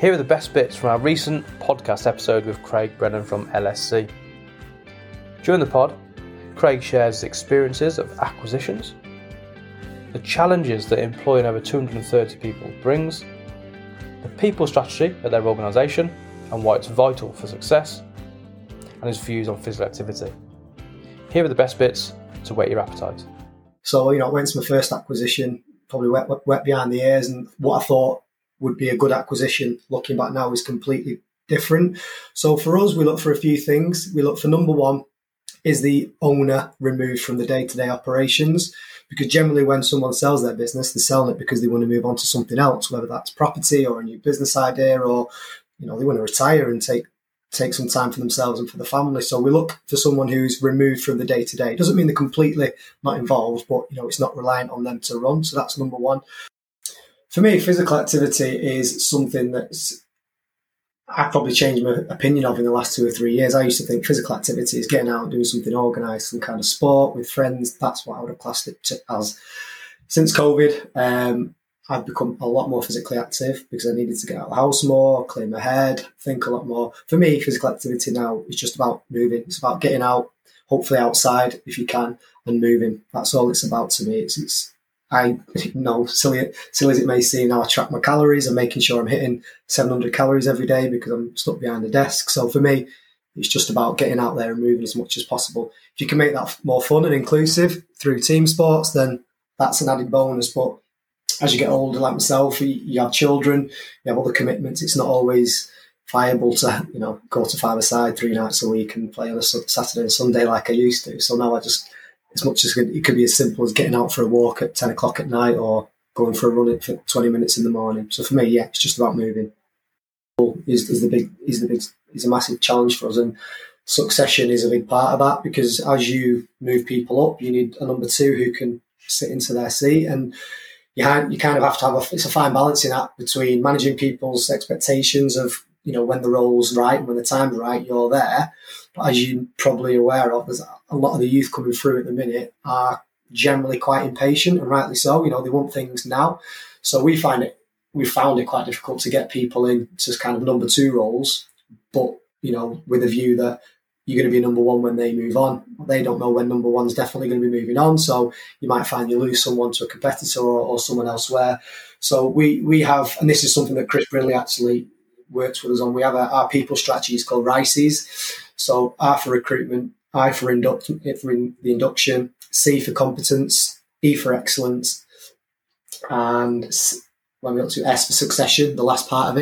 Here are the best bits from our recent podcast episode with Craig Brennan from LSC. During the pod, Craig shares his experiences of acquisitions, the challenges that employing over 230 people brings, the people strategy at their organisation and why it's vital for success, and his views on physical activity. Here are the best bits to whet your appetite. So, I went to my first acquisition, probably wet behind the ears, and what I thought would be a good acquisition, looking back now, is completely different. So for us, we look for a few things. We look for, number one, is the owner removed from the day-to-day operations? Because generally when someone sells their business, they're selling it because they want to move on to something else, whether that's property or a new business idea, or they want to retire and take some time for themselves and for the family. So we look for someone who's removed from the day-to-day. It doesn't mean they're completely not involved, but it's not reliant on them to run. So that's number one. For me, physical activity is something that's I've probably changed my opinion of in the last 2 or 3 years. I used to think physical activity is getting out and doing something organised, some kind of sport with friends. That's what I would have classed it as. Since COVID, I've become a lot more physically active because I needed to get out of the house more, clear my head, think a lot more. For me, physical activity now is just about moving. It's about getting out, hopefully outside if you can, and moving. That's all it's about to me. Silly as it may seem, now I track my calories. I'm making sure I'm hitting 700 calories every day because I'm stuck behind the desk. So for me, it's just about getting out there and moving as much as possible. If you can make that more fun and inclusive through team sports, then that's an added bonus. But as you get older, like myself, you have children, you have other commitments. It's not always viable to, go to five-a-side 3 nights a week and play on a Saturday and Sunday like I used to. So now I just... as much as it could be as simple as getting out for a walk at 10 o'clock at night or going for a run for 20 minutes in the morning. So for me, yeah, it's just about moving. Is a massive challenge for us, and succession is a big part of that, because as you move people up, you need a number two who can sit into their seat, and you kind of have to have it's a fine balancing act between managing people's expectations of when the role's right and when the time's right, you're there. But as you're probably aware of, there's a lot of the youth coming through at the minute are generally quite impatient, and rightly so. They want things now. So we found it quite difficult to get people into kind of number two roles, but with a view that you're going to be number one when they move on. They don't know when number one's definitely going to be moving on, so you might find you lose someone to a competitor or someone elsewhere. So we have, and this is something that Chris Brindley actually works with us on, we have our people strategy is called RICES. So R for recruitment, I for the induction, C for competence, E for excellence, and when we got to S for succession, the last part of it.